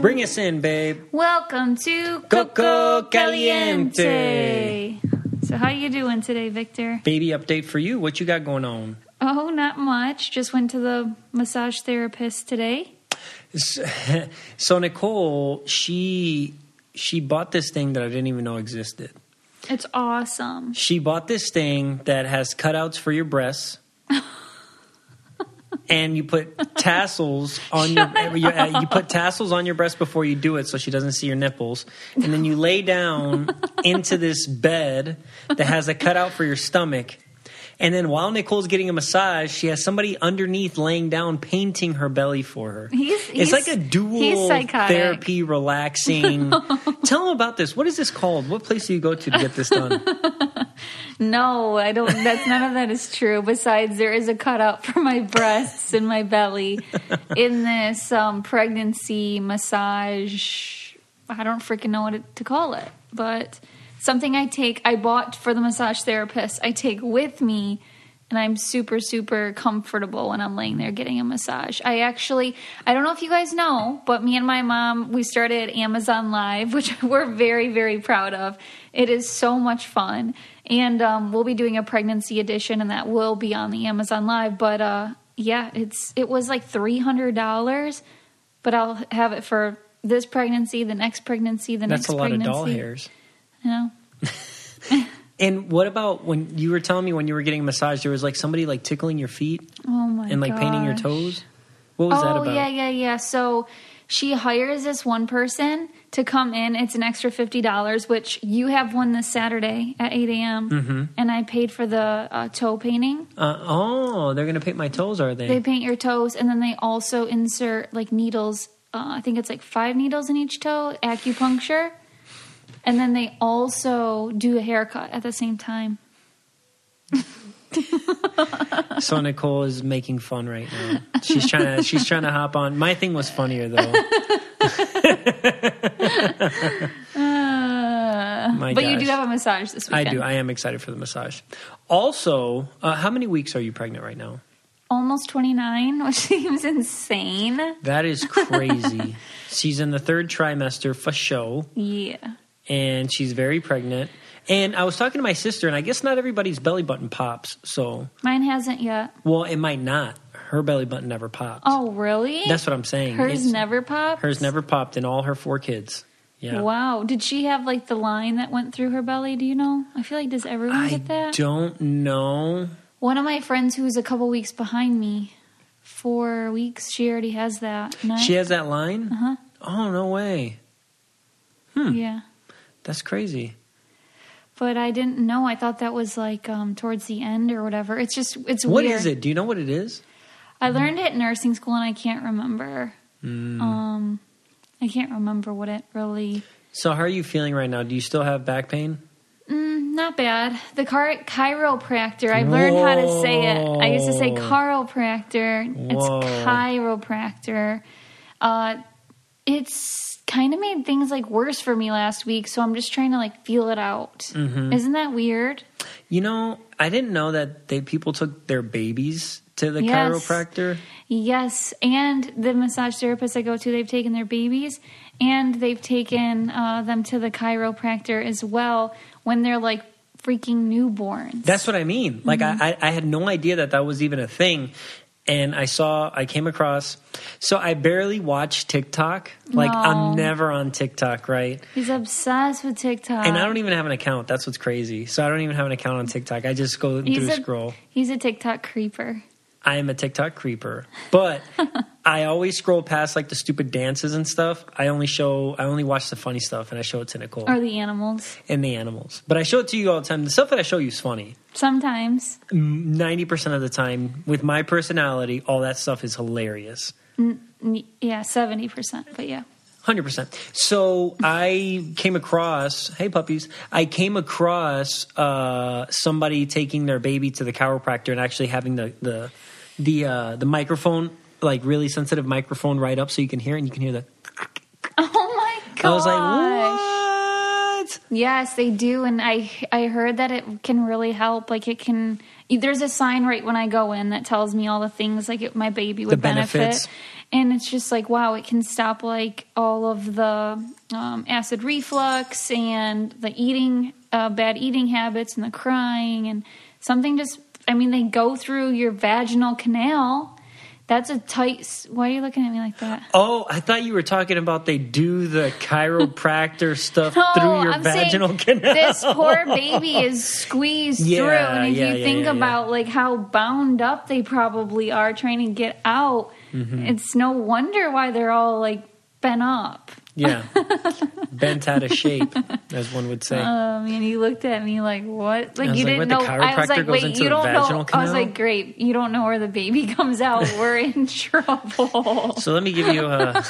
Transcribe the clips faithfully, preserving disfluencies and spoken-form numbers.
Bring us in, babe. Welcome to Coco Caliente. So how you doing today, Victor? Baby update for you. What you got going on? Oh, not much. Just went to the massage therapist today. So Nicole, she she bought this thing that I didn't even know existed. It's awesome. She bought this thing that has cutouts for your breasts. And you put tassels on your, your uh, you put tassels on your breast before you do it, so she doesn't see your nipples. And then you lay down into this bed that has a cutout for your stomach. And then while Nicole's getting a massage, she has somebody underneath laying down painting her belly for her. He's, it's he's, like a dual therapy, relaxing. Tell them about this. What is this called? What place do you go to to get this done? No, I don't. That's none of that is true. Besides, there is a cutout for my breasts and my belly in this um, pregnancy massage. I don't freaking know what to call it, but something I take, I bought for the massage therapist, I take with me, and I'm super, super comfortable when I'm laying there getting a massage. I actually, I don't know if you guys know, but me and my mom, we started Amazon Live, which we're very, very proud of. It is so much fun. And um, we'll be doing a pregnancy edition, and that will be on the Amazon Live. But uh, yeah, it's it was like three hundred dollars, but I'll have it for this pregnancy, the next pregnancy, the That's next pregnancy. That's a lot of doll hairs. No. And what about when you were telling me when you were getting a massage, there was like somebody like tickling your feet? Oh my god. And like gosh. Painting your toes? What was oh, that about? Oh, yeah, yeah, yeah. So she hires this one person to come in. It's an extra fifty dollars, which you have one this Saturday at eight a.m. Mm-hmm. And I paid for the uh, toe painting. Uh, oh, they're going to paint my toes, are they? They paint your toes, and then they also insert like needles. Uh, I think it's like five needles in each toe, acupuncture. And then they also do a haircut at the same time. So Nicole is making fun right now. She's trying to she's trying to hop on. My thing was funnier though. uh, but gosh. You do have a massage this weekend. I do. I am excited for the massage. Also, uh, how many weeks are you pregnant right now? Almost twenty-nine, which seems insane. That is crazy. She's in the third trimester for show. Yeah. And she's very pregnant. And I was talking to my sister, and I guess not everybody's belly button pops, so. Mine hasn't yet. Well, it might not. Her belly button never popped. Oh, really? That's what I'm saying. Hers it's, never popped? Hers never popped in all her four kids. Yeah. Wow. Did she have, like, the line that went through her belly? Do you know? I feel like, does everyone I get that? I don't know. One of my friends who's a couple weeks behind me, four weeks, she already has that. Nice. She has that line? Uh-huh. Oh, no way. Hmm. Yeah. That's crazy. But I didn't know. I thought that was like um, towards the end or whatever. It's just, it's what weird. What is it? Do you know what it is? I mm-hmm. learned it in nursing school and I can't remember. Mm. Um, I can't remember what it really. So how are you feeling right now? Do you still have back pain? Mm, not bad. The car- chiropractor. I learned Whoa. How to say it. I used to say chiropractor. Whoa. It's chiropractor. Uh, it's. Kind of made things like worse for me last week, so I'm just trying to like feel it out. Mm-hmm. Isn't that weird? You know, I didn't know that they people took their babies to the yes. chiropractor. Yes, and the massage therapists I go to, they've taken their babies and they've taken uh, them to the chiropractor as well when they're like freaking newborns. That's what I mean. Like mm-hmm. I, I had no idea that that was even a thing. and I saw, I came across, so I barely watch TikTok. Like, no. I'm never on TikTok, right? He's obsessed with TikTok. And I don't even have an account. That's what's crazy. So I don't even have an account on TikTok. I just go he's through a, scroll. He's a TikTok creeper. I am a TikTok creeper. But I always scroll past, like, the stupid dances and stuff. I only show, I only watch the funny stuff, and I show it to Nicole. Or the animals. And the animals. But I show it to you all the time. The stuff that I show you is funny. Sometimes. ninety percent of the time, with my personality, all that stuff is hilarious. Yeah, seventy percent, but yeah. one hundred percent. So I came across, hey puppies, I came across uh, somebody taking their baby to the chiropractor and actually having the the the, uh, the microphone, like really sensitive microphone right up so you can hear it and you can hear the... Oh my gosh. I was like, what? Yes, they do. And I, I heard that it can really help. Like it can... There's a sign right when I go in that tells me all the things like it, my baby would the benefit. And it's just like, wow, it can stop like all of the um, acid reflux and the eating, uh, bad eating habits and the crying and something just, I mean, they go through your vaginal canal. That's a tight, why are you looking at me like that? Oh, I thought you were talking about they do the chiropractor stuff no, through your I'm vaginal canal. This poor baby is squeezed yeah, through. And if yeah, you yeah, think yeah, about yeah. like how bound up they probably are trying to get out, mm-hmm. It's no wonder why they're all like bent up. Yeah. Bent out of shape, as one would say. Um, and he looked at me like, what? Like, you didn't know. I was like, wait, you don't know. I was like, great. You don't know where the baby comes out. We're in trouble. So let me give you, uh,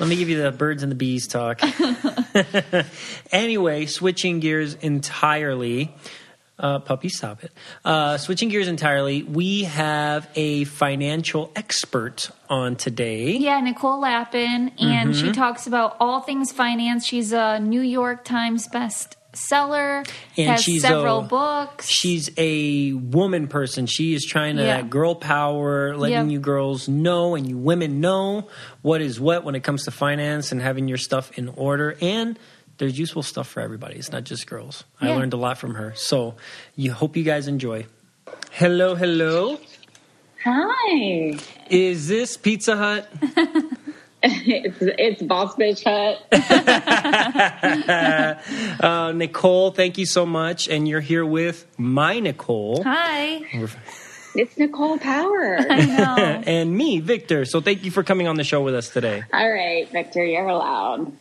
let me give you the birds and the bees talk. Anyway, switching gears entirely. Uh, puppy, stop it. Uh, switching gears entirely, we have a financial expert on today. Yeah, Nicole Lapin, and mm-hmm. she talks about all things finance. She's a New York Times bestseller, and has she's several a, books. She's a woman person. She is trying to yeah. that girl power, letting yep. you girls know and you women know what is what when it comes to finance and having your stuff in order and there's useful stuff for everybody. It's not just girls. Yeah. I learned a lot from her. So you hope you guys enjoy. Hello, hello. Hi. Is this Pizza Hut? it's, it's Boss Bitch Hut. uh, Nicole, thank you so much. And you're here with my Nicole. Hi. It's Nicole Power. I know. And me, Victor. So thank you for coming on the show with us today. All right, Victor, you're allowed.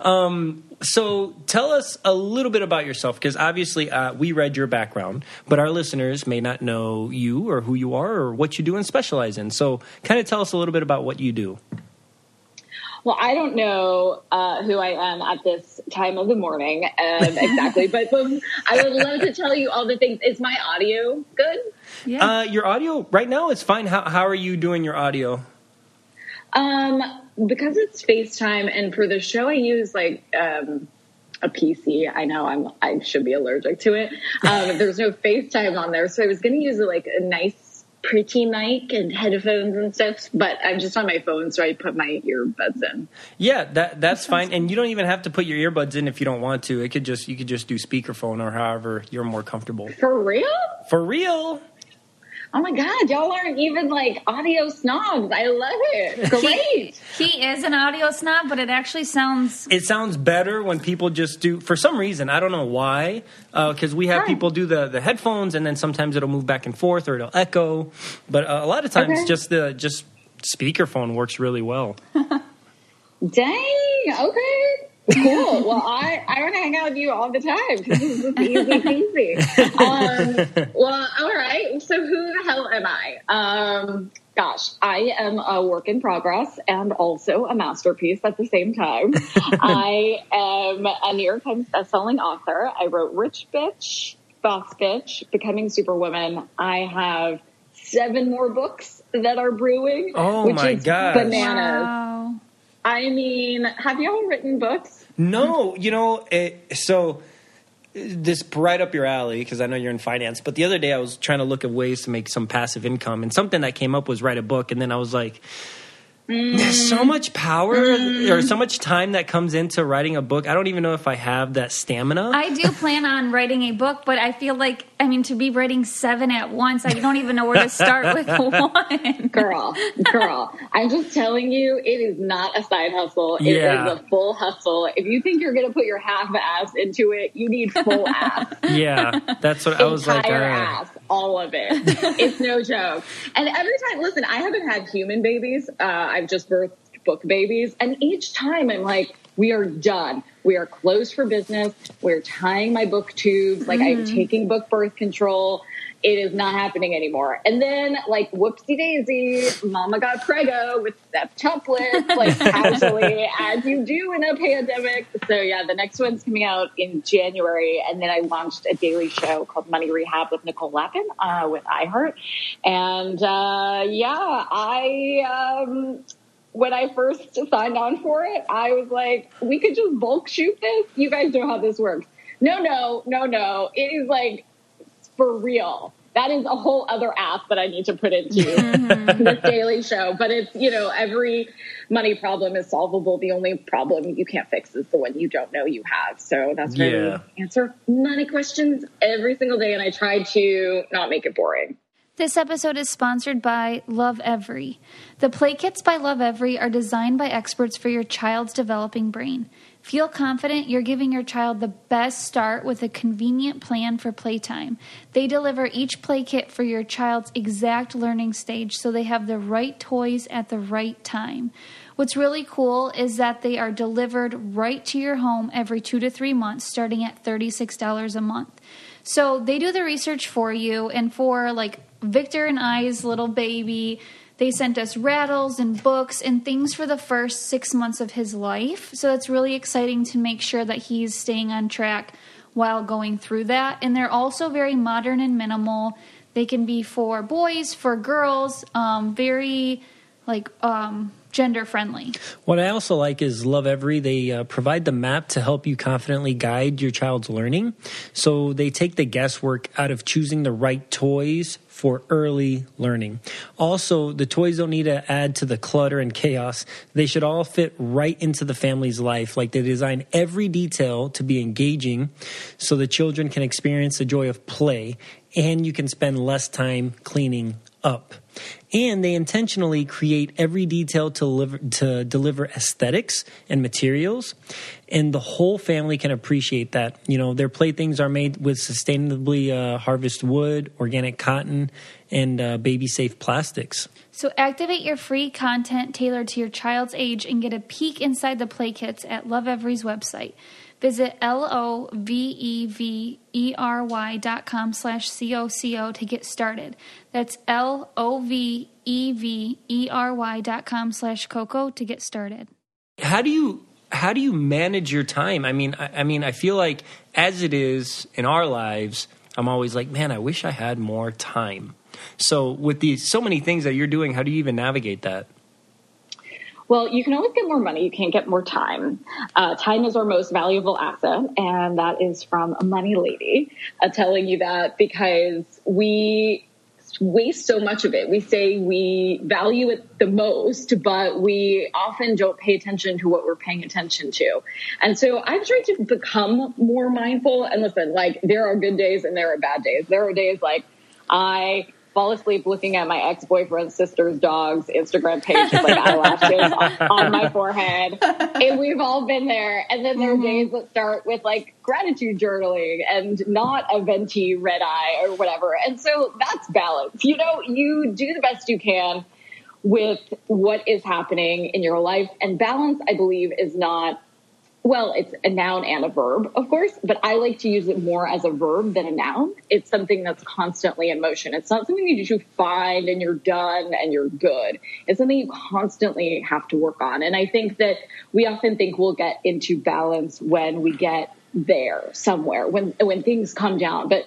um, so tell us a little bit about yourself, because obviously uh, we read your background, but our listeners may not know you or who you are or what you do and specialize in. So kind of tell us a little bit about what you do. Well, I don't know uh, who I am at this time of the morning um, exactly, but um, I would love to tell you all the things. Is my audio good? Yeah. Uh, your audio right now is fine. How how are you doing your audio? Um, because it's FaceTime, and for the show I use like um, a P C. I know I'm I should be allergic to it. Um, there's no FaceTime on there, so I was going to use like a nice. Pretty mic and headphones and stuff, but I'm just on my phone, so I put my earbuds in. Yeah, that that's fine, and you don't even have to put your earbuds in if you don't want to. It could just you could just do speakerphone or however you're more comfortable. For real? For real? Oh my God, y'all aren't even like audio snobs. I love it. Great. He, he is an audio snob, but it actually sounds it sounds better when people just do for some reason. I don't know why. Because uh, we have Hi. people do the, the headphones, and then sometimes it'll move back and forth, or it'll echo. But uh, a lot of times, okay. just the just speakerphone works really well. Dang, okay, cool. Well, I, I want to hang out with you all the time because this is easy, easy. Um, well, all right. So who the hell am I? Um, gosh, I am a work in progress and also a masterpiece at the same time. I am a New York Times bestselling author. I wrote Rich Bitch, Boss Bitch, Becoming Superwoman. I have seven more books that are brewing. Oh which my is gosh. Bananas. Wow. I mean, have y'all written books? No, you know, it, so this right up your alley, because I know you're in finance, but the other day I was trying to look at ways to make some passive income, and something that came up was write a book, and then I was like, mm. there's so much power mm. or so much time that comes into writing a book. I don't even know if I have that stamina. I do plan on writing a book, but I feel like I mean, to be writing seven at once, I don't even know where to start with one. Girl, girl, I'm just telling you, it is not a side hustle. It yeah. is a full hustle. If you think you're going to put your half ass into it, you need full ass. Yeah, that's what I was like. Entire ass, all of it. It's no joke. And every time, listen, I haven't had human babies. Uh, I've just birthed book babies. And each time I'm like, we are done. We are closed for business. We're tying my book tubes. Like mm-hmm. I'm taking book birth control. It is not happening anymore. And then like, whoopsie daisy, mama got preggo with step triplets, like casually as you do in a pandemic. So yeah, the next one's coming out in January. And then I launched a daily show called Money Rehab with Nicole Lapin uh, with iHeart. And uh, yeah, I... Um, when I first signed on for it, I was like, we could just bulk shoot this. You guys know how this works. No, no, no, no. It is like for real. That is a whole other app that I need to put into mm-hmm. this daily show. But it's, you know, every money problem is solvable. The only problem you can't fix is the one you don't know you have. So that's why yeah. I answer money questions every single day. And I try to not make it boring. This episode is sponsored by Lovevery. The play kits by Lovevery are designed by experts for your child's developing brain. Feel confident you're giving your child the best start with a convenient plan for playtime. They deliver each play kit for your child's exact learning stage so they have the right toys at the right time. What's really cool is that they are delivered right to your home every two to three months, starting at thirty-six dollars a month. So they do the research for you, and for like Victor and I's little baby, they sent us rattles and books and things for the first six months of his life. So it's really exciting to make sure that he's staying on track while going through that. And they're also very modern and minimal. They can be for boys, for girls, um, very like um, gender friendly. What I also like is Lovevery. They uh, provide the map to help you confidently guide your child's learning. So they take the guesswork out of choosing the right toys for early learning. Also, the toys don't need to add to the clutter and chaos. They should all fit right into the family's life. Like they design every detail to be engaging so the children can experience the joy of play and you can spend less time cleaning up. And they intentionally create every detail to deliver, to deliver aesthetics and materials, and the whole family can appreciate that. You know, their playthings are made with sustainably uh, harvested wood, organic cotton, and uh, baby-safe plastics. So activate your free content tailored to your child's age and get a peek inside the play kits at Lovevery's website. Visit L-O-V-E-V-E-R-Y dot com slash C-O-C-O to get started. That's L-O-V-E-V-E-R-Y dot com slash Coco to get started. How do you how do you manage your time? I mean, I, I mean, I feel like as it is in our lives, I'm always like, man, I wish I had more time. So with these so many things that you're doing, how do you even navigate that? Well, you can always get more money. You can't get more time. Uh, time is our most valuable asset. And that is from a money lady uh, telling you that because we waste so much of it. We say we value it the most, but we often don't pay attention to what we're paying attention to. And so I've tried to become more mindful. And listen, like there are good days and there are bad days. There are days like I... fall asleep looking at my ex-boyfriend's sister's dog's Instagram page with like eyelashes on, on my forehead. And we've all been there. And then there are mm-hmm. days that start with like gratitude journaling and not a venti red eye or whatever. And so that's balance. You know, you do the best you can with what is happening in your life. And balance, I believe, is not, well, it's a noun and a verb, of course, but I like to use it more as a verb than a noun. It's something that's constantly in motion. It's not something you just find and you're done and you're good. It's something you constantly have to work on. And I think that we often think we'll get into balance when we get there somewhere, when when things come down. But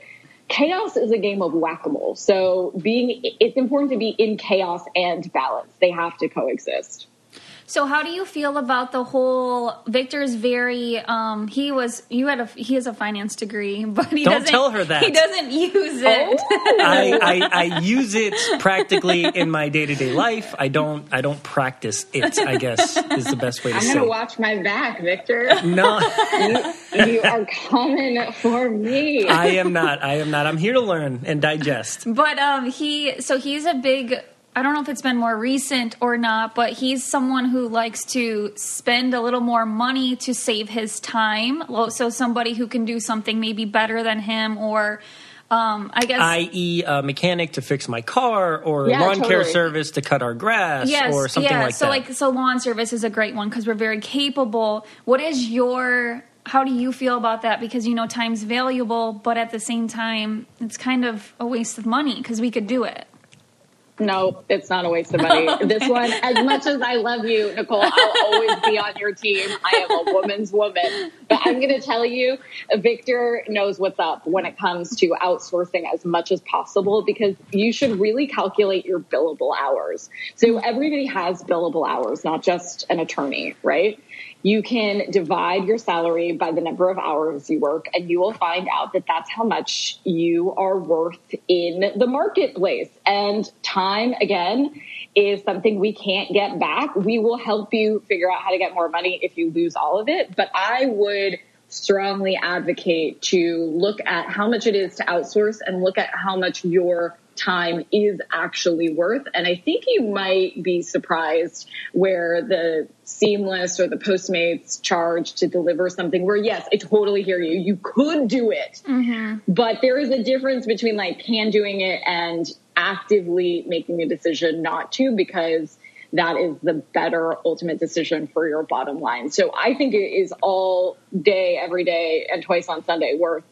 chaos is a game of whack-a-mole. So being it's important to be in chaos and balance. They have to coexist. So how do you feel about the whole, Victor's very, um, he was, you had a, he has a finance degree, but he Don't doesn't. Tell her that. He doesn't use it. Oh. I, I, I use it practically in my day-to-day life. I don't, I don't practice it, I guess is the best way to I'm say it. I'm going to watch my back, Victor. No. you, you are coming for me. I am not. I am not. I'm here to learn and digest. But um, he, so he's a big, I don't know if it's been more recent or not, but he's someone who likes to spend a little more money to save his time. So somebody who can do something maybe better than him, or um, I guess, that is, a mechanic to fix my car, or yeah, lawn totally. care service to cut our grass, yes, or something yeah. like so that. Like, so lawn service is a great one because we're very capable. What is your? How do you feel about that? Because, you know, time's valuable, but at the same time, it's kind of a waste of money because we could do it. No, it's not a waste of money. Okay. This one, as much as I love you, Nicole, I'll always be on your team. I am a woman's woman. But I'm going to tell you, Victor knows what's up when it comes to outsourcing as much as possible, because you should really calculate your billable hours. So everybody has billable hours, not just an attorney, right? You can divide your salary by the number of hours you work, and you will find out that that's how much you are worth in the marketplace. And time, again, is something we can't get back. We will help you figure out how to get more money if you lose all of it. But I would strongly advocate to look at how much it is to outsource and look at how much your time is actually worth. And I think you might be surprised where the Seamless or the Postmates charge to deliver something where, yes, I totally hear you. You could do it, mm-hmm. but there is a difference between like can doing it and actively making a decision not to, because that is the better ultimate decision for your bottom line. So I think it is all day, every day, and twice on Sunday worth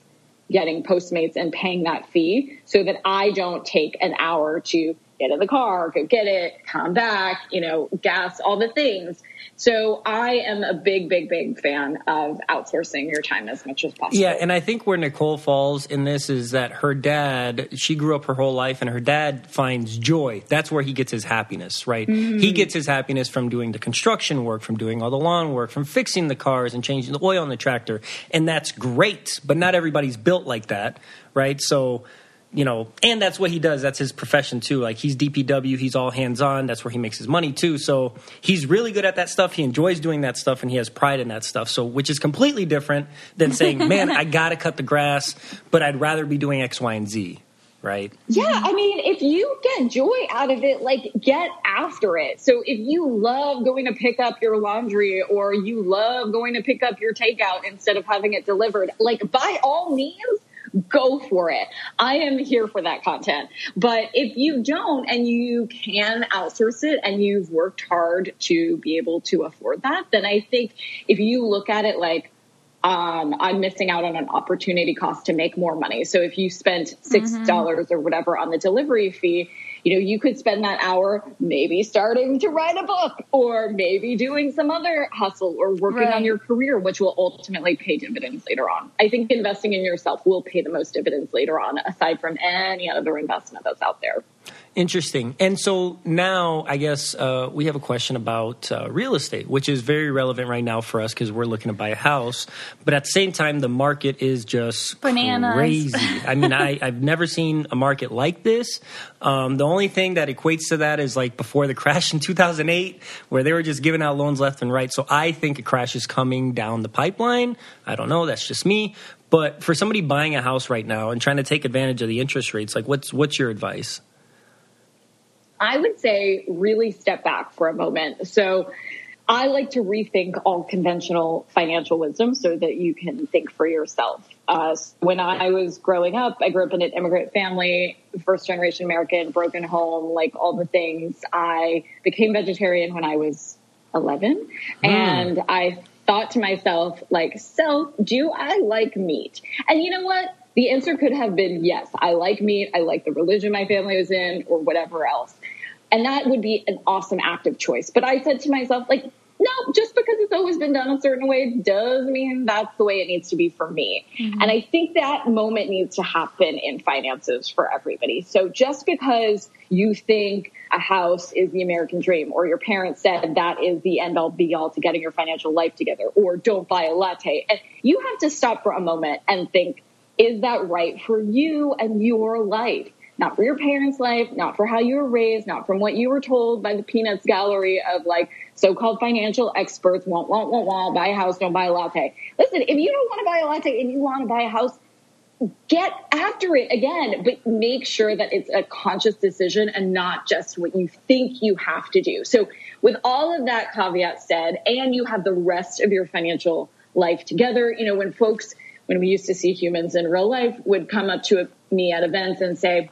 getting Postmates and paying that fee so that I don't take an hour to get in the car, go get it, come back, you know, gas, all the things. So I am a big, big, big fan of outsourcing your time as much as possible. Yeah, and I think where Nicole falls in this is that her dad, she grew up her whole life, and her dad finds joy. That's where he gets his happiness, right? Mm-hmm. He gets his happiness from doing the construction work, from doing all the lawn work, from fixing the cars and changing the oil on the tractor. And that's great, but not everybody's built like that, right? So, you know, and that's what he does. That's his profession too. Like, he's D P W, he's all hands on. That's where he makes his money too. So he's really good at that stuff. He enjoys doing that stuff, and he has pride in that stuff. So, which is completely different than saying, man, I got to cut the grass, but I'd rather be doing X, Y, and Z. Right. Yeah. I mean, if you get joy out of it, like, get after it. So if you love going to pick up your laundry, or you love going to pick up your takeout instead of having it delivered, like, by all means, go for it. I am here for that content. But if you don't, and you can outsource it, and you've worked hard to be able to afford that, then I think if you look at it like, um, I'm missing out on an opportunity cost to make more money. So if you spent six dollars mm-hmm. or whatever on the delivery fee, you know, you could spend that hour maybe starting to write a book, or maybe doing some other hustle, or working right. on your career, which will ultimately pay dividends later on. I think investing in yourself will pay the most dividends later on, aside from any other investment that's out there. Interesting. And so now I guess uh, we have a question about uh, real estate, which is very relevant right now for us because we're looking to buy a house. But at the same time, the market is just Bananas. crazy. I mean, I, I've never seen a market like this. Um, the only thing that equates to that is like before the crash in two thousand eight, where they were just giving out loans left and right. So I think a crash is coming down the pipeline. I don't know. That's just me. But for somebody buying a house right now and trying to take advantage of the interest rates, like what's what's your advice? I would say really step back for a moment. So I like to rethink all conventional financial wisdom so that you can think for yourself. Uh, when I was growing up, I grew up in an immigrant family, first generation American, broken home, like all the things. I became vegetarian when I was eleven. Mm. And I thought to myself, like, so do I like meat? And you know what? The answer could have been, yes, I like meat. I like the religion my family was in, or whatever else. And that would be an awesome active choice. But I said to myself, like, no, just because it's always been done a certain way doesn't mean that's the way it needs to be for me. Mm-hmm. And I think that moment needs to happen in finances for everybody. So just because you think a house is the American dream, or your parents said that is the end all be all to getting your financial life together, or don't buy a latte. And you have to stop for a moment and think, is that right for you and your life? Not for your parents' life, not for how you were raised, not from what you were told by the Peanuts gallery of like so-called financial experts, won't, won't, won't, won't, buy a house, don't buy a latte. Listen, if you don't want to buy a latte and you want to buy a house, get after it again, but make sure that it's a conscious decision and not just what you think you have to do. So with all of that caveat said, and you have the rest of your financial life together, you know, when folks, when we used to see humans in real life, would come up to me at events and say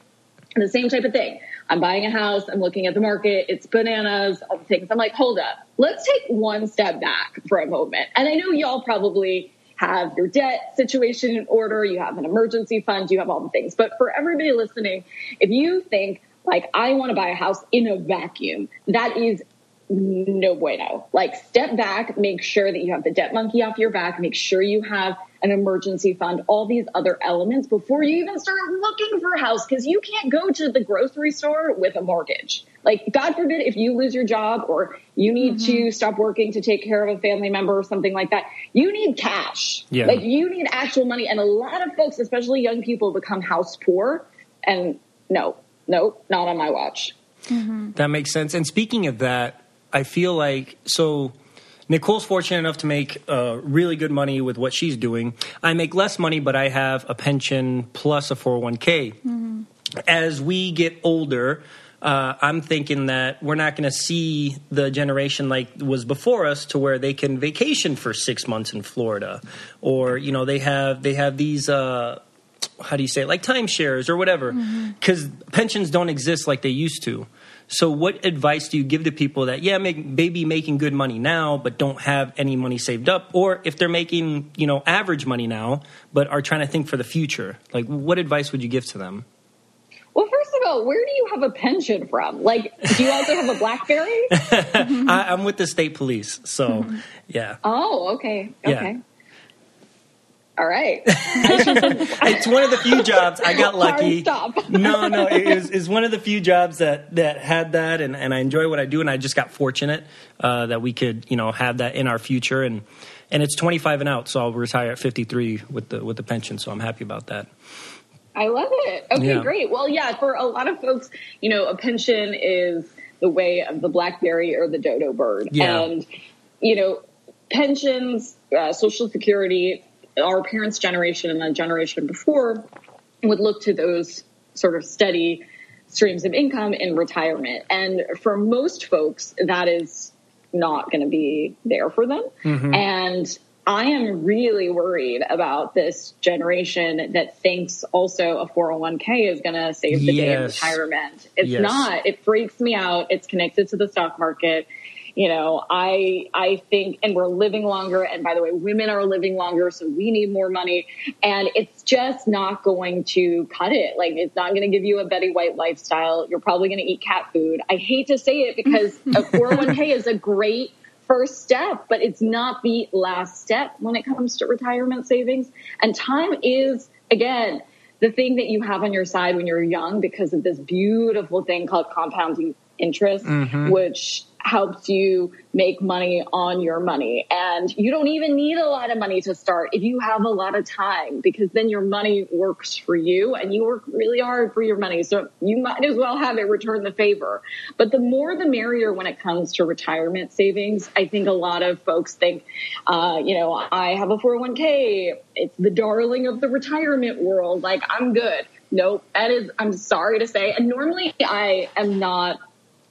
the same type of thing. I'm buying a house. I'm looking at the market. It's bananas, all the things. I'm like, hold up. Let's take one step back for a moment. And I know y'all probably have your debt situation in order. You have an emergency fund. You have all the things. But for everybody listening, if you think like, I want to buy a house in a vacuum, that is no bueno. Like, step back, make sure that you have the debt monkey off your back, make sure you have an emergency fund, all these other elements before you even start looking for a house, because you can't go to the grocery store with a mortgage. Like, God forbid if you lose your job or you need mm-hmm. to stop working to take care of a family member or something like that, you need cash. Yeah. Like, you need actual money. And a lot of folks, especially young people, become house poor. And no, no, not on my watch. Mm-hmm. That makes sense. And speaking of that, I feel like, so Nicole's fortunate enough to make uh, really good money with what she's doing. I make less money, but I have a pension plus a four oh one k. Mm-hmm. As we get older, uh, I'm thinking that we're not going to see the generation like was before us, to where they can vacation for six months in Florida, or, you know, they have they have these uh, how do you say it? Like timeshares or whatever, because mm-hmm. pensions don't exist like they used to. So what advice do you give to people that, yeah, make, maybe making good money now, but don't have any money saved up? Or if they're making, you know, average money now, but are trying to think for the future, like, what advice would you give to them? Well, first of all, where do you have a pension from? Like, do you also have a BlackBerry? I, I'm with the state police. So, yeah. Oh, okay. Okay. Yeah. All right. It's one of the few jobs I got lucky. Stop. No, no, it was, it's one of the few jobs that, that had that, and, and I enjoy what I do, and I just got fortunate uh, that we could, you know, have that in our future, and and it's twenty-five and out, so I'll retire at fifty-three with the with the pension, so I'm happy about that. I love it. Okay, yeah. Great. Well, yeah, for a lot of folks, you know, a pension is the way of the BlackBerry or the dodo bird, yeah. And you know, pensions, uh, Social Security. Our parents' generation and the generation before would look to those sort of steady streams of income in retirement. And for most folks, that is not going to be there for them. Mm-hmm. And I am really worried about this generation that thinks also a four oh one k is going to save the yes. day of retirement. It's yes. not. It freaks me out. It's connected to the stock market. You know, I I think, and we're living longer. And by the way, women are living longer, so we need more money. And it's just not going to cut it. Like, it's not going to give you a Betty White lifestyle. You're probably going to eat cat food. I hate to say it, because a four oh one k is a great first step, but it's not the last step when it comes to retirement savings. And time is, again, the thing that you have on your side when you're young, because of this beautiful thing called compounding interest, mm-hmm. which helps you make money on your money. And you don't even need a lot of money to start if you have a lot of time, because then your money works for you and you work really hard for your money. So you might as well have it return the favor. But the more the merrier when it comes to retirement savings. I think a lot of folks think, uh, you know, I have a four oh one k. It's the darling of the retirement world. Like, I'm good. Nope. That is, I'm sorry to say. And normally I am not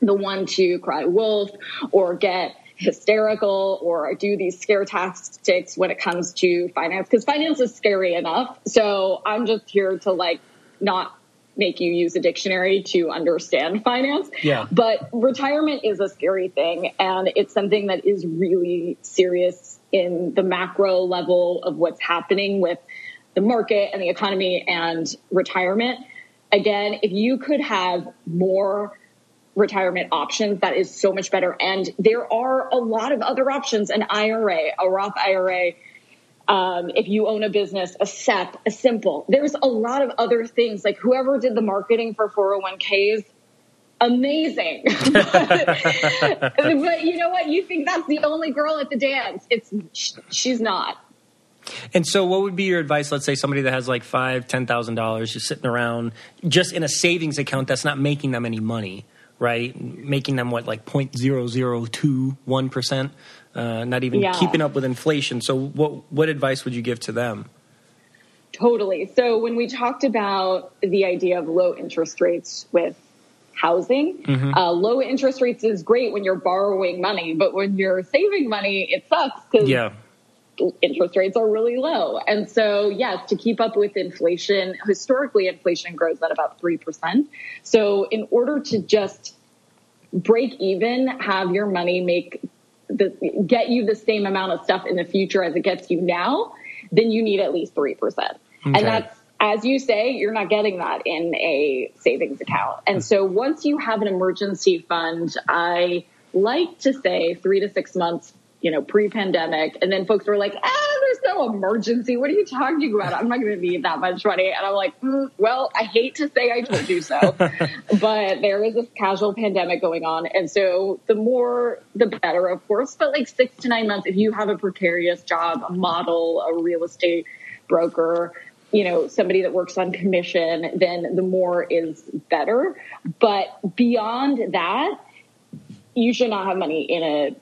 the one to cry wolf or get hysterical or do these scare tactics when it comes to finance, because finance is scary enough. So I'm just here to, like, not make you use a dictionary to understand finance. Yeah. But retirement is a scary thing, and it's something that is really serious in the macro level of what's happening with the market and the economy and retirement. Again, if you could have more retirement options, that is so much better. And there are a lot of other options, an I R A, a Roth I R A, um, if you own a business, a S E P, a simple. There's a lot of other things. Like, whoever did the marketing for four oh one k's, amazing. but, but you know what? You think that's the only girl at the dance. It's she's not. And so what would be your advice? Let's say somebody that has like five, ten thousand dollars just sitting around just in a savings account that's not making them any money, right? Making them what, like zero point zero zero two one percent, uh, not even yeah. keeping up with inflation. So what what advice would you give to them? Totally. So when we talked about the idea of low interest rates with housing, mm-hmm. uh, low interest rates is great when you're borrowing money, but when you're saving money, it sucks because yeah. interest rates are really low. And so, yes, to keep up with inflation, historically, inflation grows at about three percent. So in order to just break even, have your money make the, get you the same amount of stuff in the future as it gets you now, then you need at least three percent. Okay. And that's, as you say, you're not getting that in a savings account. And so once you have an emergency fund, I like to say three to six months, you know, pre-pandemic. And then folks were like, ah, there's no emergency. What are you talking about? I'm not going to need that much money. And I'm like, mm, well, I hate to say I told you so. But there is this casual pandemic going on. And so the more, the better, of course. But like six to nine months, if you have a precarious job, a model, a real estate broker, you know, somebody that works on commission, then the more is better. But beyond that, you should not have money in a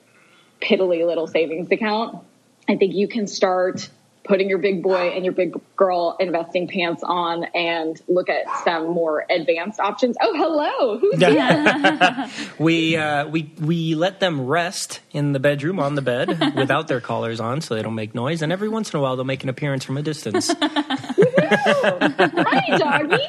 piddly little savings account. I think you can start putting your big boy and your big girl investing pants on and look at some more advanced options. Oh, hello. Who's here? we, uh, we, we let them rest in the bedroom on the bed without their collars on so they don't make noise. And every once in a while, they'll make an appearance from a distance. Right, doggy.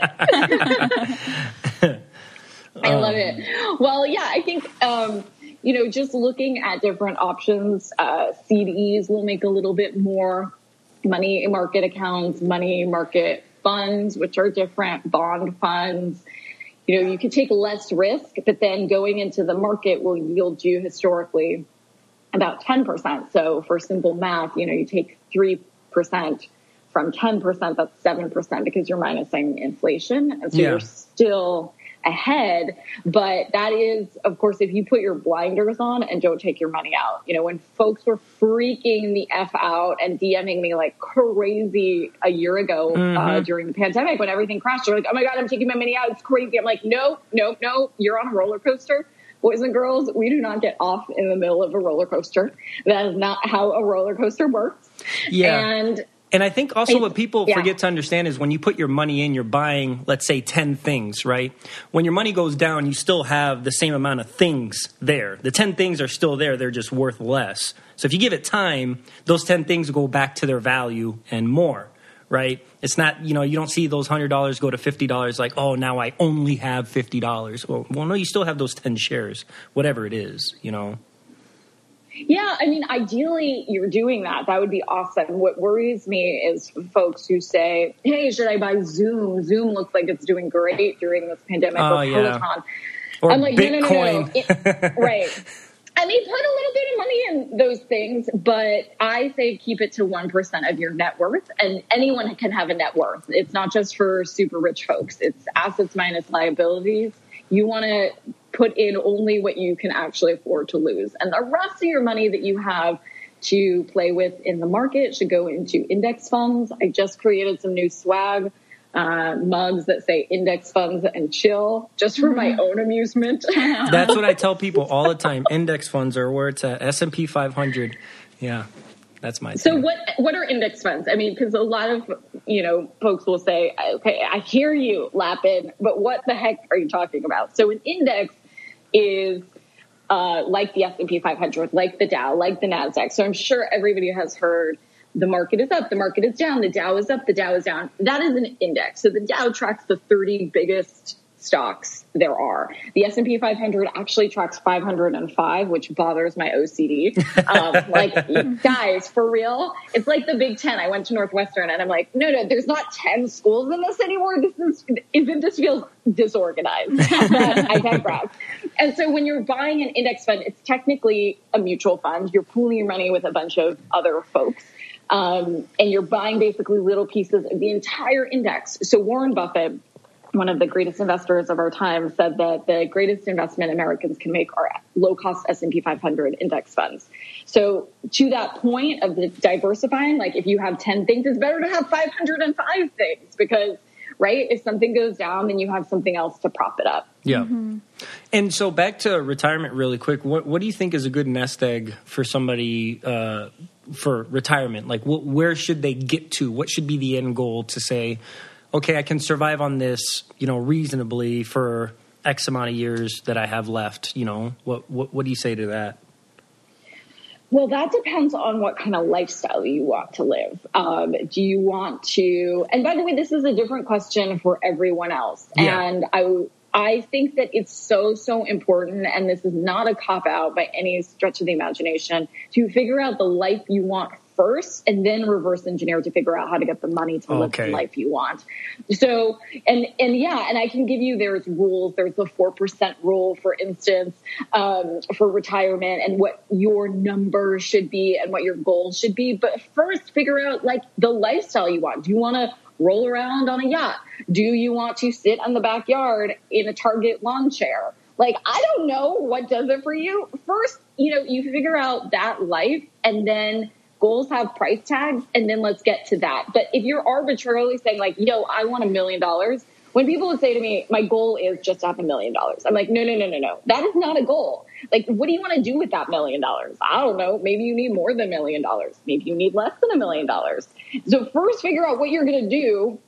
I love it. Well, yeah, I think, um, you know, just looking at different options, uh, C Ds will make a little bit more money market accounts, money market funds, which are different bond funds. You know, you can take less risk, but then going into the market will yield you historically about ten percent. So for simple math, you know, you take three percent from ten percent, that's seven percent because you're minusing inflation. And so yeah. you're still ahead. But that is, of course, if you put your blinders on and don't take your money out. You know, when folks were freaking the F out and DMing me like crazy a year ago mm-hmm. uh, during the pandemic when everything crashed, they're like, oh my God, I'm taking my money out. It's crazy. I'm like, no, no, no, you're on a roller coaster. Boys and girls, we do not get off in the middle of a roller coaster. That is not how a roller coaster works. Yeah. And And I think also what people yeah. forget to understand is when you put your money in, you're buying, let's say, ten things, right? When your money goes down, you still have the same amount of things there. The ten things are still there. They're just worth less. So if you give it time, those ten things go back to their value and more, right? It's not, you know, you don't see those one hundred dollars go to fifty dollars like, oh, now I only have fifty dollars. Well, well, no, you still have those ten shares, whatever it is, you know. Yeah, I mean, ideally, you're doing that. That would be awesome. What worries me is folks who say, hey, should I buy Zoom? Zoom looks like it's doing great during this pandemic. Oh, or Peloton. Yeah. Or I'm like, Bitcoin. No, no, no, no. It, right. I mean, put a little bit of money in those things, but I say keep it to one percent of your net worth. And anyone can have a net worth. It's not just for super rich folks. It's assets minus liabilities. You want to put in only what you can actually afford to lose. And the rest of your money that you have to play with in the market should go into index funds. I just created some new swag uh, mugs that say index funds and chill just for my own amusement. That's what I tell people all the time. Index funds are where it's at. S and P five hundred. Yeah, that's my So thing. what what are index funds? I mean, because a lot of, you know, folks will say, okay, I hear you, Lapin, but what the heck are you talking about? So an index is uh, like the S and P five hundred, like the Dow, like the NASDAQ. So I'm sure everybody has heard the market is up, the market is down, the Dow is up, the Dow is down. That is an index. So the Dow tracks the thirty biggest stocks there are. The S and P five hundred actually tracks five hundred five, which bothers my O C D. Um, like, guys, for real, it's like the Big Ten. I went to Northwestern and I'm like, no, no, there's not ten schools in this anymore. This is, isn't, this feels disorganized. I digress. And so when you're buying an index fund, it's technically a mutual fund. You're pooling your money with a bunch of other folks. Um, and you're buying basically little pieces of the entire index. So Warren Buffett one of the greatest investors of our time, said that the greatest investment Americans can make are low-cost S and P five hundred index funds. So to that point of the diversifying, like if you have ten things, it's better to have five hundred five things because, right, if something goes down, then you have something else to prop it up. Yeah. Mm-hmm. And so back to retirement really quick. What, what do you think is a good nest egg for somebody uh, for retirement? Like wh- where should they get to? What should be the end goal to say, okay, I can survive on this, you know, reasonably for X amount of years that I have left, you know, what, what, what do you say to that? Well, that depends on what kind of lifestyle you want to live. Um, do you want to, and by the way, this is a different question for everyone else. Yeah. And I, I think that it's so, so important. And this is not a cop out by any stretch of the imagination to figure out the life you want first and then reverse engineer to figure out how to get the money to live okay. the life you want. So, and, and yeah, and I can give you, there's rules, there's the four percent rule, for instance, um, for retirement and what your number should be and what your goal should be. But first figure out like the lifestyle you want. Do you want to roll around on a yacht? Do you want to sit in the backyard in a Target lawn chair? Like, I don't know what does it for you. First, you know, you figure out that life, and then goals have price tags, and then let's get to that. But if you're arbitrarily saying like, yo, I want a million dollars. When people would say to me, my goal is just to have a million dollars. I'm like, no, no, no, no, no. That is not a goal. Like, what do you want to do with that million dollars? I don't know. Maybe you need more than a million dollars. Maybe you need less than a million dollars. So first figure out what you're going to do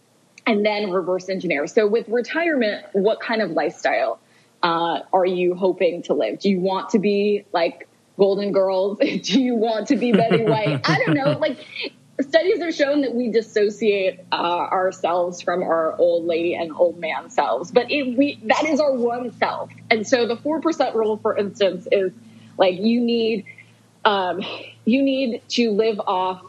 and then reverse engineer. So with retirement, what kind of lifestyle uh, are you hoping to live? Do you want to be like Golden Girls? Do you want to be Betty White? I don't know. Like, studies have shown that we dissociate uh, ourselves from our old lady and old man selves, but it, we, that is our one self. And so the four percent rule, for instance, is like, you need, um, you need to live off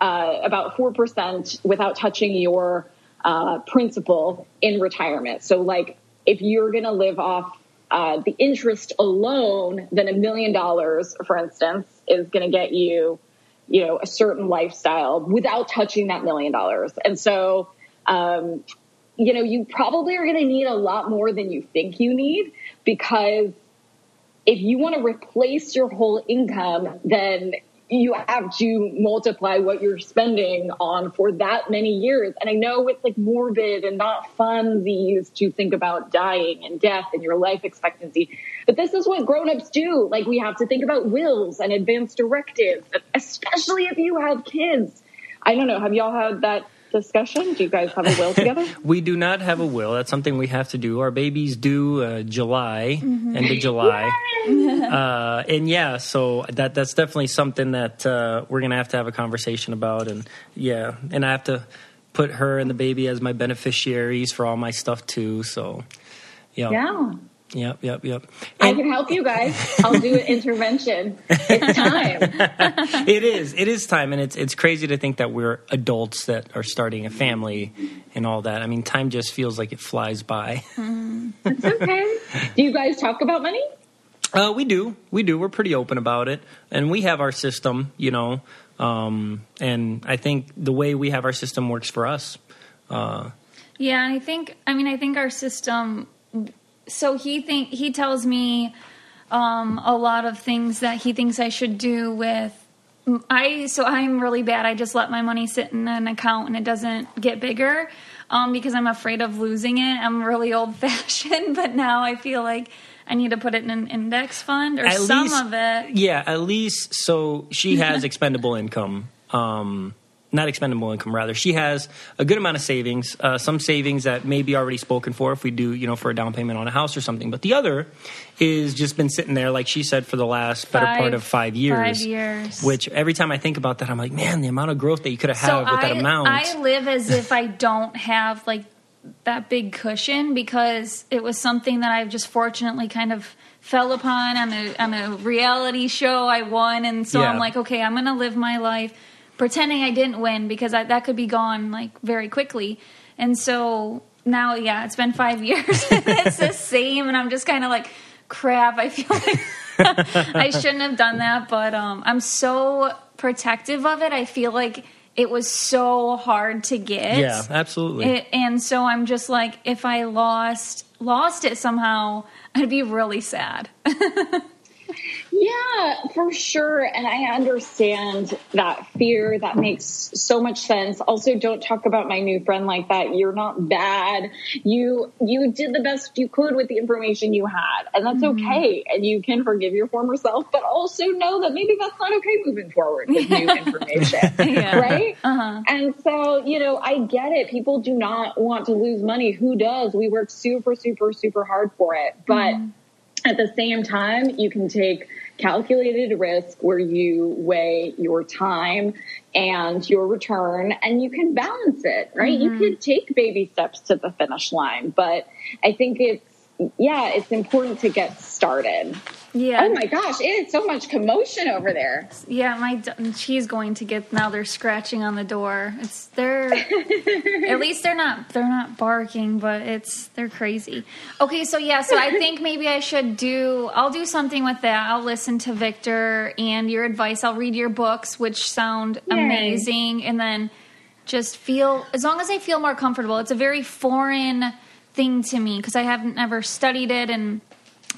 uh, about four percent without touching your uh, principal in retirement. So like, if you're going to live off Uh, the interest alone, then a million dollars, for instance, is going to get you, you know, a certain lifestyle without touching that million dollars. And so, um, you know, you probably are going to need a lot more than you think you need, because if you want to replace your whole income, then you have to multiply what you're spending on for that many years. And I know it's like morbid and not fun these to think about dying and death and your life expectancy, but this is what grownups do. Like, we have to think about wills and advance directives, especially if you have kids. I don't know. Have y'all had that discussion? Do you guys have a will together? We do not have a will. That's something we have to do. Our baby's due uh, July, mm-hmm. end of July. uh, and yeah, so that that's definitely something that uh, we're going to have to have a conversation about. And yeah, and I have to put her and the baby as my beneficiaries for all my stuff too. So yeah. Yeah. Yep, yep, yep. And I can help you guys. I'll do an intervention. It's time. It is. It is time. And it's it's crazy to think that we're adults that are starting a family and all that. I mean, time just feels like it flies by. It's okay. Do you guys talk about money? Uh, we do. We do. We're pretty open about it. And we have our system, you know. Um, and I think the way we have our system works for us. Uh, yeah, and I think, I mean, I think our system... So he think he tells me um, a lot of things that he thinks I should do with I. So I'm really bad. I just let my money sit in an account and it doesn't get bigger um, because I'm afraid of losing it. I'm really old fashioned, but now I feel like I need to put it in an index fund or at some least, of it. Yeah, at least so she has expendable income. Um, Not expendable income, rather. She has a good amount of savings, uh, some savings that may be already spoken for if we do, you know, for a down payment on a house or something. But the other is just been sitting there, like she said, for the last better five, part of five years. Five years. Which every time I think about that, I'm like, man, the amount of growth that you could have so had with I, that amount. I live as if I don't have like that big cushion because it was something that I've just fortunately kind of fell upon on a, on a reality show I won. And so yeah. I'm like, okay, I'm going to live my life pretending I didn't win because I, that could be gone like very quickly. And so now, yeah, it's been five years and it's the same. And I'm just kind of like, crap, I feel like I shouldn't have done that. But um, I'm so protective of it. I feel like it was so hard to get. Yeah, absolutely. It, and so I'm just like, if I lost lost it somehow, I'd be really sad. Yeah, for sure. And I understand that fear. That makes so much sense. Also, don't talk about my new friend like that. You're not bad. You you did the best you could with the information you had. And that's mm-hmm. okay. And you can forgive your former self, but also know that maybe that's not okay moving forward with new information. Yeah. Right? Uh-huh. And so, you know, I get it. People do not want to lose money. Who does? We work super, super, super hard for it. But mm-hmm. at the same time, you can take calculated risk where you weigh your time and your return and you can balance it, right? Mm-hmm. You can take baby steps to the finish line, but I think it's, yeah, it's important to get started. Yeah. Oh my gosh, it's so much commotion over there. Yeah, my she's going to get now. They're scratching on the door. It's they're at least they're not they're not barking, but it's they're crazy. Okay, so yeah, so I think maybe I should do I'll do something with that. I'll listen to Victor and your advice. I'll read your books, which sound Yay. amazing, and then just feel as long as I feel more comfortable. It's a very foreign thing to me because I haven't ever studied it, and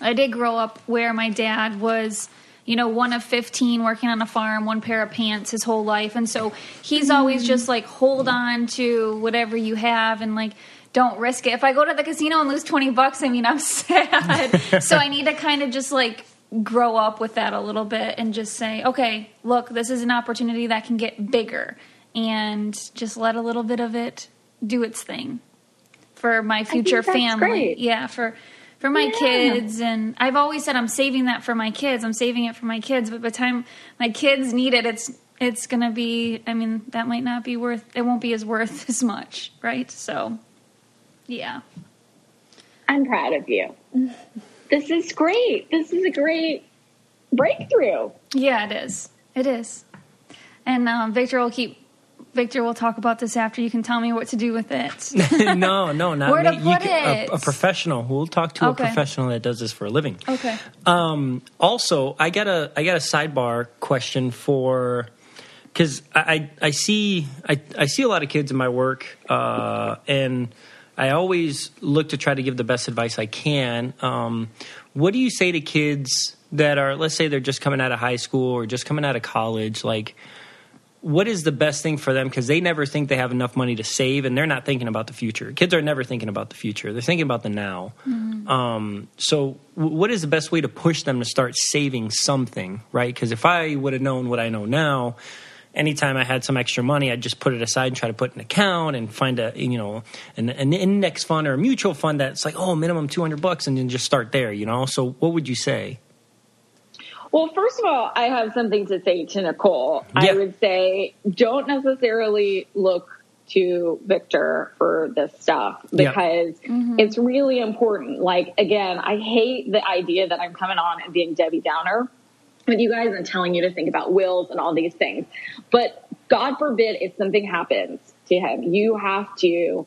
I did grow up where my dad was, you know, one of fifteen working on a farm, one pair of pants his whole life. And so he's always just like, hold on to whatever you have and like, don't risk it. If I go to the casino and lose twenty bucks, I mean, I'm sad. So I need to kind of just like grow up with that a little bit and just say, okay, look, this is an opportunity that can get bigger and just let a little bit of it do its thing for my future family. Great. Yeah. For For my yeah. kids, and I've always said I'm saving that for my kids. I'm saving it for my kids, but by the time my kids need it, it's it's gonna be. I mean, that might not be worth. It won't be as worth as much, right? So, yeah. I'm proud of you. This is great. This is a great breakthrough. Yeah, it is. It is. And um, Victor will keep. Victor, we'll talk about this after. You can tell me what to do with it. no, no, not Where me. To put you can, it? A, a professional. We'll talk to okay. a professional that does this for a living. Okay. Um, also, I got a I got a sidebar question for because I, I I see I I see a lot of kids in my work, uh, and I always look to try to give the best advice I can. Um, what do you say to kids that are, let's say, they're just coming out of high school or just coming out of college, like? What is the best thing for them? Because they never think they have enough money to save, and they're not thinking about the future. Kids are never thinking about the future. They're thinking about the now. Mm-hmm. Um, so w- what is the best way to push them to start saving something, right? Because if I would have known what I know now, anytime I had some extra money, I'd just put it aside and try to put an account and find a, you know, an, an index fund or a mutual fund that's like, oh, minimum two hundred bucks, and then just start there, you know? So what would you say? Well, first of all, I have something to say to Nicole. Yeah. I would say don't necessarily look to Victor for this stuff because yeah. mm-hmm. it's really important. Like, again, I hate the idea that I'm coming on and being Debbie Downer with you guys and telling you to think about wills and all these things. But God forbid if something happens to him, you have to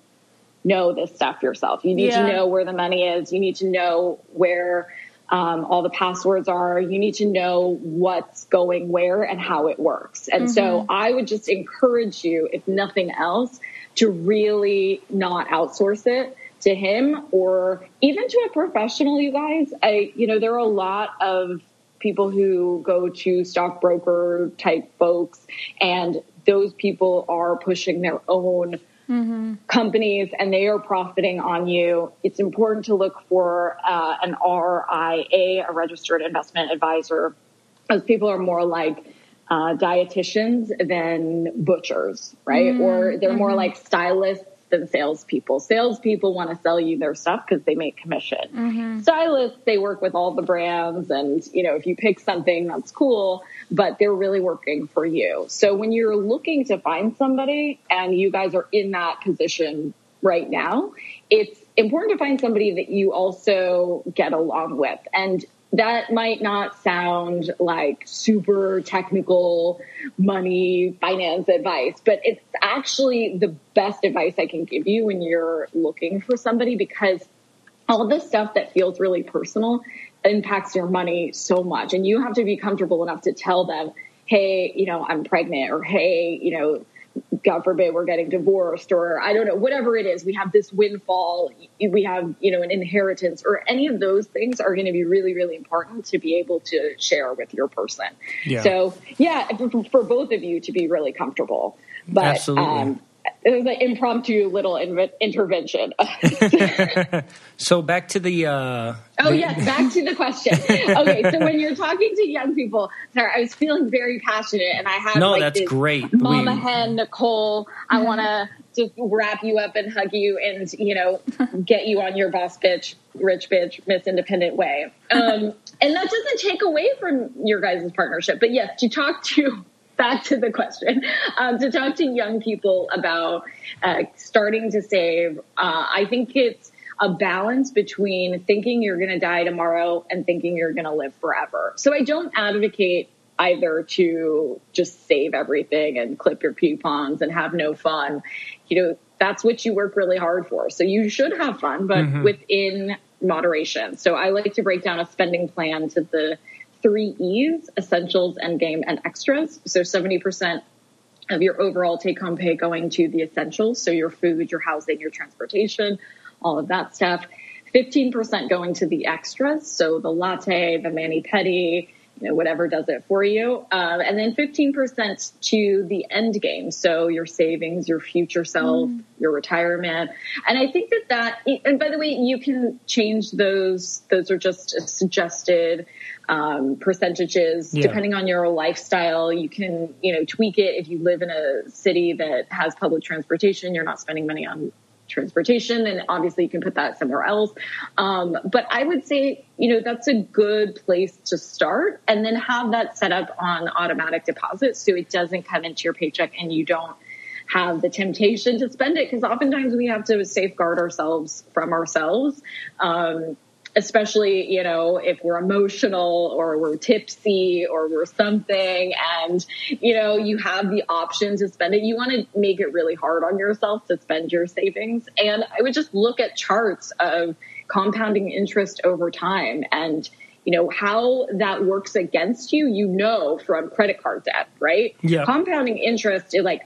know this stuff yourself. You need yeah. to know where the money is. You need to know where... Um, all the passwords are, you need to know what's going where and how it works. And mm-hmm. so I would just encourage you, if nothing else, to really not outsource it to him or even to a professional, you guys. I, you know, there are a lot of people who go to stockbroker type folks, and those people are pushing their own Mm-hmm. companies, and they are profiting on you. It's important to look for uh, an R I A, a registered investment advisor. Those people are more like uh, dietitians than butchers, right? Mm-hmm. Or they're more mm-hmm. like stylists than salespeople. Salespeople want to sell you their stuff because they make commission. Mm-hmm. Stylists, they work with all the brands, and you know, if you pick something, that's cool. But they're really working for you. So when you're looking to find somebody and you guys are in that position right now, it's important to find somebody that you also get along with. And that might not sound like super technical money finance advice, but it's actually the best advice I can give you when you're looking for somebody, because all this stuff that feels really personal impacts your money so much. And you have to be comfortable enough to tell them, hey, you know, I'm pregnant, or hey, you know, God forbid we're getting divorced, or I don't know, whatever it is, we have this windfall, we have, you know, an inheritance, or any of those things are going to be really, really important to be able to share with your person. Yeah. So yeah, for both of you to be really comfortable, but absolutely. um, it was an impromptu little inv- intervention. So back to the... Uh, oh, the- yes, back to the question. Okay, so when you're talking to young people, sorry, I was feeling very passionate, and I have no, like, that's this great. Mama we- hen, Nicole, I want to just wrap you up and hug you and, you know, get you on your boss bitch, rich bitch, Miss Independent way. Um, and that doesn't take away from your guys' partnership. But yes, to talk to... Back to the question, um, to talk to young people about uh, starting to save. Uh, I think it's a balance between thinking you're going to die tomorrow and thinking you're going to live forever. So I don't advocate either to just save everything and clip your coupons and have no fun. You know, that's what you work really hard for. So you should have fun, but mm-hmm. within moderation. So I like to break down a spending plan to the three E's, essentials, endgame, and extras. So seventy percent of your overall take-home pay going to the essentials, so your food, your housing, your transportation, all of that stuff. fifteen percent going to the extras, so the latte, the mani-pedi, you know, whatever does it for you. Um, and then fifteen percent to the end game. So your savings, your future self, mm. your retirement. And I think that that, and by the way, you can change those. Those are just suggested um, percentages yeah. depending on your lifestyle. You can, you know, tweak it. If you live in a city that has public transportation, you're not spending money on transportation, and obviously you can put that somewhere else. Um, but I would say, you know, that's a good place to start, and then have that set up on automatic deposit so it doesn't come into your paycheck and you don't have the temptation to spend it, because oftentimes we have to safeguard ourselves from ourselves, um, especially, you know, if we're emotional or we're tipsy or we're something, and, you know, you have the option to spend it. You want to make it really hard on yourself to spend your savings. And I would just look at charts of compounding interest over time and, you know, how that works against you, you know, from credit card debt, right? Yeah. Compounding interest is like,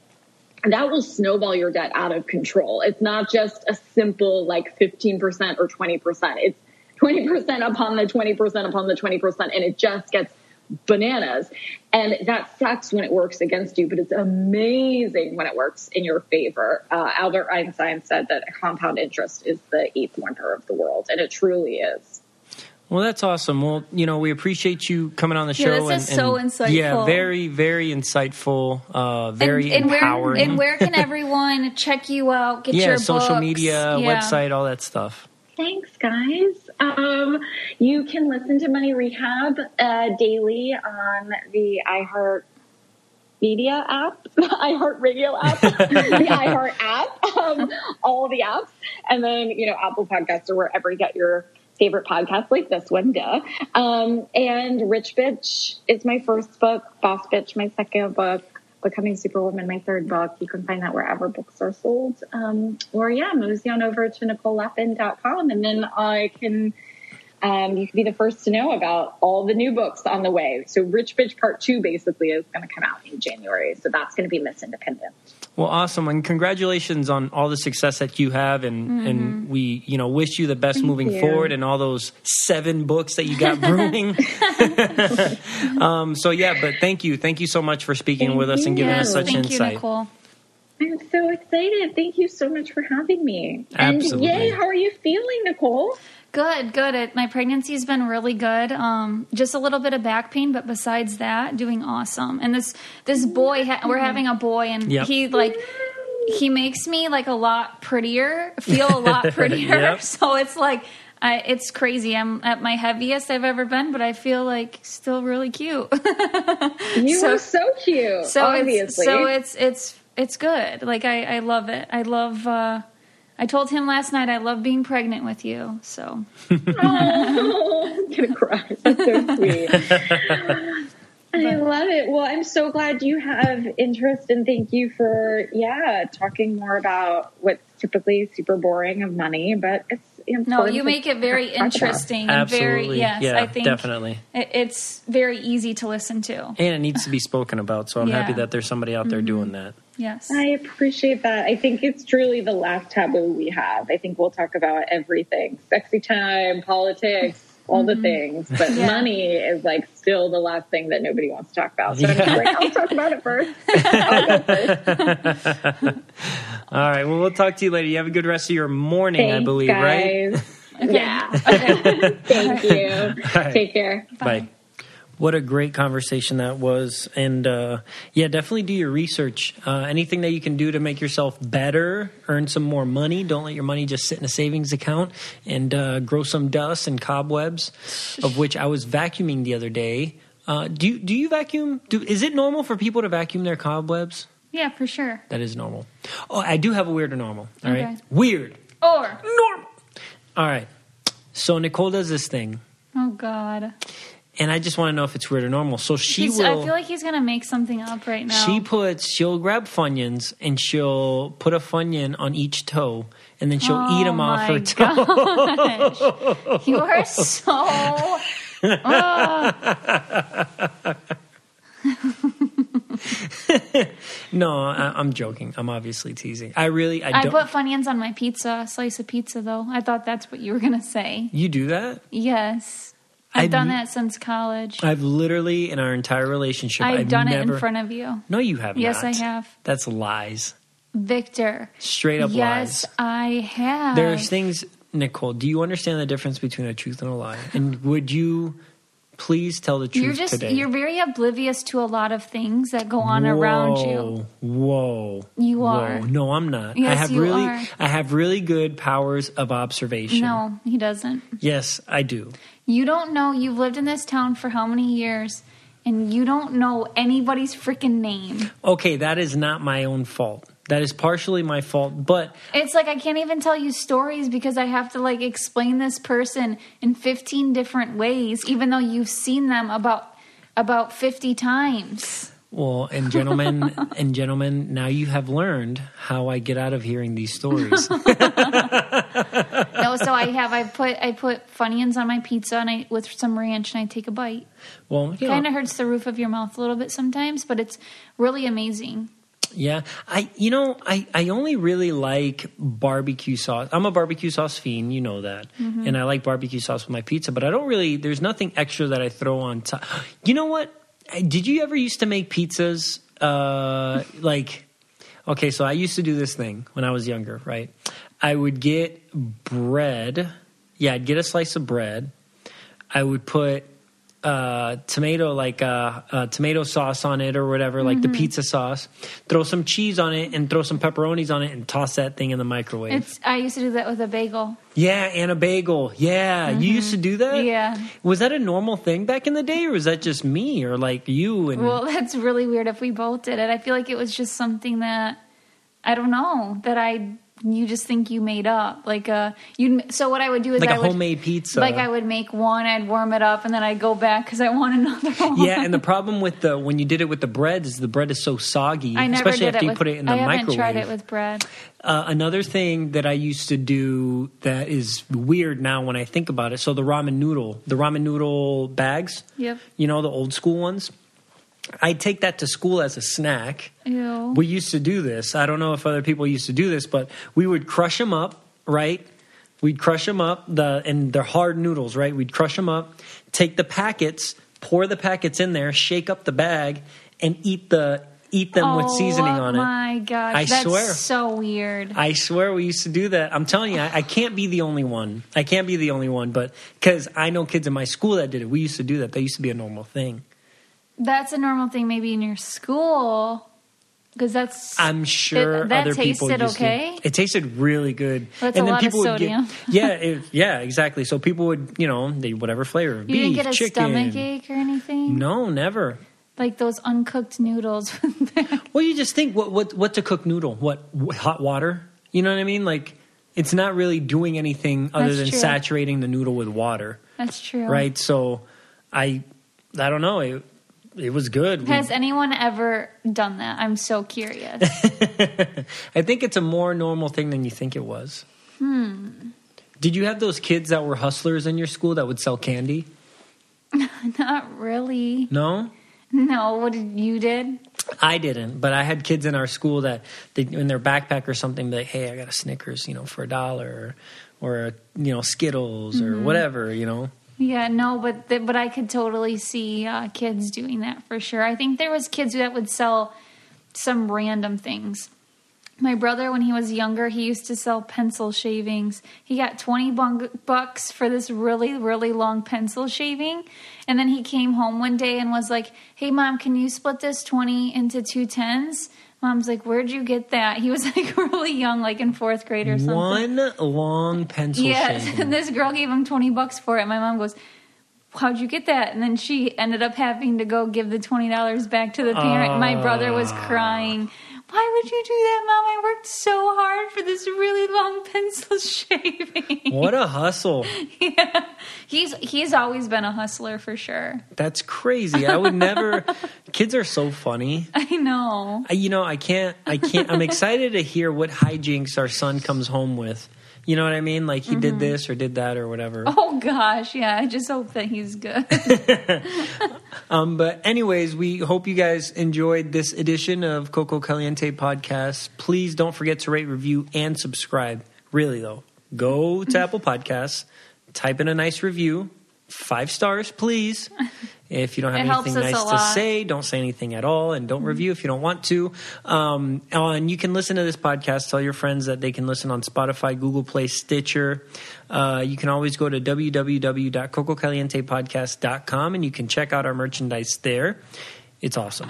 that will snowball your debt out of control. It's not just a simple like fifteen percent or twenty percent. It's twenty percent upon the twenty percent upon the twenty percent, and it just gets bananas. And that sucks when it works against you, but it's amazing when it works in your favor. Uh, Albert Einstein said that compound interest is the eighth wonder of the world, and it truly is. Well, that's awesome. Well, you know, we appreciate you coming on the show. Yeah, this is so insightful. Yeah, very, very insightful, uh, very and, and empowering. Where, and where can everyone check you out, get yeah, your books? Yeah, social media, yeah. website, all that stuff. Thanks, guys. Um, you can listen to Money Rehab uh, daily on the iHeart Media app, the iHeart Radio app, the iHeart app, um, all the apps, and then, you know, Apple Podcasts or wherever you get your favorite podcasts, like this one, duh. Um, and Rich Bitch is my first book, Boss Bitch my second book, Becoming Superwoman my third book. You can find that wherever books are sold. Um, or yeah, mosey on over to Nicole Lapin dot com, and then I can um, you can be the first to know about all the new books on the way. So Rich Bitch Part Two basically is going to come out in January. So that's going to be Miss Independent. Well, awesome, and congratulations on all the success that you have, and, mm-hmm. and we, you know, wish you the best Thank moving you. forward, and all those seven books that you got brewing. um, so yeah, but thank you, thank you so much for speaking thank with us and giving you. us such thank insight. You, Nicole. I'm so excited. Thank you so much for having me. Absolutely. And yay! How are you feeling, Nicole? Good, good. It, my pregnancy has been really good. Um, just a little bit of back pain, but besides that, doing awesome. And this this boy, ha- we're having a boy, and yep. he like he makes me like a lot prettier, feel a lot prettier. Yep. So it's like I, it's crazy. I'm at my heaviest I've ever been, but I feel like still really cute. You so, are so cute. So obviously, it's, so it's it's it's good. Like I, I love it. I love. Uh, I told him last night I love being pregnant with you, so. Oh, I'm gonna cry. That's so sweet. I love it. Well, I'm so glad you have interest, and thank you for yeah talking more about what's typically super boring of money, but it's important. No, you make it very interesting. And Absolutely, very, yes, yeah, I think definitely. It's very easy to listen to, and it needs to be spoken about. So I'm yeah. happy that there's somebody out there mm-hmm. doing that. Yes. I appreciate that. I think it's truly the last taboo we have. I think we'll talk about everything, sexy time, politics, all the things, but yeah. money is like still the last thing that nobody wants to talk about. So yeah. I'm like, I'll talk about it first. I'll go first. All right. Well, we'll talk to you later. You have a good rest of your morning, Thanks, I believe, guys. Right? Okay. Yeah. Okay. Thank you. Right. Take care. Bye. Bye. What a great conversation that was. And uh, yeah, definitely do your research. Uh, anything that you can do to make yourself better, earn some more money. Don't let your money just sit in a savings account and uh, grow some dust and cobwebs, of which I was vacuuming the other day. Uh, do you, do you vacuum? Do, is it normal for people to vacuum their cobwebs? Yeah, for sure. That is normal. Oh, I do have a weirder normal. All okay. right. Weird. Or. Normal. All right. So Nicole does this thing. Oh, God. And I just want to know if it's weird or normal. So she he's, will... I feel like he's going to make something up right now. She puts... She'll grab Funyuns and she'll put a Funyun on each toe. And then she'll oh eat them off her gosh. toe. You are so... Oh. No, I, I'm joking. I'm obviously teasing. I really... I, don't. I put Funyuns on my pizza. Slice of pizza, though. I thought that's what you were going to say. You do that? Yes. I've, I've done that since college. I've literally, in our entire relationship, I've, I've done never, it in front of you. No, you have yes, not. Yes, I have. That's lies. Victor. Straight up yes, lies. Yes, I have. There's things, Nicole, do you understand the difference between a truth and a lie? And would you please tell the truth you're just, today? You're very oblivious to a lot of things that go on whoa, around you. Whoa. You whoa. are. No, I'm not. Yes, I have you really, are. I have really good powers of observation. No, he doesn't. Yes, I do. You don't know, you've lived in this town for how many years, and you don't know anybody's freaking name. Okay, that is not my own fault. That is partially my fault, but... It's like I can't even tell you stories because I have to, like, explain this person in fifteen different ways, even though you've seen them about about fifty times. Well, and gentlemen, and gentlemen, now you have learned how I get out of hearing these stories. No, so I have. I put I put Funyuns on my pizza and I with some ranch and I take a bite. Well, it kind of hurts the roof of your mouth a little bit sometimes, but it's really amazing. Yeah, I you know I, I only really like barbecue sauce. I'm a barbecue sauce fiend, you know that, mm-hmm. and I like barbecue sauce with my pizza. But I don't really. There's nothing extra that I throw on top. You know what? Did you ever used to make pizzas? Uh, like, okay, so I used to do this thing when I was younger, right? I would get bread. Yeah, I'd get a slice of bread. I would put uh, tomato, like uh, uh, tomato sauce on it or whatever, like mm-hmm. the pizza sauce. Throw some cheese on it and throw some pepperonis on it and toss that thing in the microwave. It's, I used to do that with a bagel. Yeah, and a bagel. Yeah. Mm-hmm. You used to do that? Yeah. Was that a normal thing back in the day or was that just me or like you? And well, that's really weird if we both did it. I feel like it was just something that, I don't know, that I... You just think you made up, like a you. So what I would do is like a I would, homemade pizza. Like I would make one, I'd warm it up, and then I'd go back because I want another one. Yeah, and the problem with the when you did it with the bread is the bread is so soggy, I never especially did after it you with, put it in the I haven't microwave. Tried it with bread. Uh, another thing that I used to do that is weird now when I think about it. So the ramen noodle, the ramen noodle bags. Yep. You know the old school ones. I take that to school as a snack. Ew. We used to do this. I don't know if other people used to do this, but we would crush them up, right? We'd crush them up, the and they're hard noodles, right? We'd crush them up, take the packets, pour the packets in there, shake up the bag, and eat the eat them oh, with seasoning on it. Oh, my gosh. I that's swear. So weird. I swear we used to do that. I'm telling you, I, I can't be the only one. I can't be the only one, but because I know kids in my school that did it. We used to do that. That used to be a normal thing. That's a normal thing maybe in your school because that's... I'm sure it, that other people used okay. to. It tasted really good. That's and a then lot people of sodium. Would get, yeah, it, yeah, exactly. So people would, you know, they whatever flavor. You beef, didn't get a chicken. Stomachache or anything? No, never. Like those uncooked noodles. Well, you just think, what, what, what's a cooked noodle? What, hot water? You know what I mean? Like, it's not really doing anything other that's than true. Saturating the noodle with water. That's true. Right? So I, I don't know, it... It was good. Has we, anyone ever done that? I'm so curious. I think it's a more normal thing than you think it was. Hmm. Did you have those kids that were hustlers in your school that would sell candy? Not really. No? No, what did you did? I didn't, but I had kids in our school that they, in their backpack or something, be like, hey, I got a Snickers, you know, for a dollar, or, or you know, Skittles or mm-hmm. whatever, you know. Yeah, no, but the, but I could totally see uh, kids doing that for sure. I think there was kids that would sell some random things. My brother, when he was younger, he used to sell pencil shavings. He got twenty bucks for this really, really long pencil shaving. And then he came home one day and was like, hey, Mom, can you split this twenty into two tens? Mom's like, where'd you get that? He was like really young, like in fourth grade or something. One long pencil yes. shaving. And this girl gave him twenty bucks for it. My mom goes, how'd you get that? And then she ended up having to go give the twenty dollars back to the parent. Uh, My brother was crying. Why would you do that, Mom? I worked so hard for this really long pencil shaving. What a hustle. Yeah. He's he's always been a hustler for sure. That's crazy. I would never. Kids are so funny. I know. I, you know, I can't, I can't, I'm excited to hear what hijinks our son comes home with. You know what I mean? Like he mm-hmm. did this or did that or whatever. Oh gosh, yeah. I just hope that he's good. um, but anyways, we hope you guys enjoyed this edition of Coco Caliente Podcast. Please don't forget to rate, review, and subscribe. Really though, go to Apple Podcasts, type in a nice review, five stars, please. If you don't have it anything nice to say, don't say anything at all, and don't mm-hmm. review if you don't want to. Um, and you can listen to this podcast. Tell your friends that they can listen on Spotify, Google Play, Stitcher. Uh, you can always go to w w w dot coco caliente podcast dot com, and you can check out our merchandise there. It's awesome.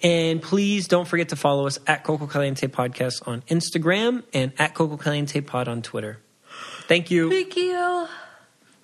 And please don't forget to follow us at Coco Caliente Podcast on Instagram and at Coco Caliente Pod on Twitter. Thank you. Thank you.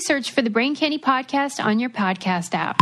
search for the Brain Candy Podcast on your podcast app.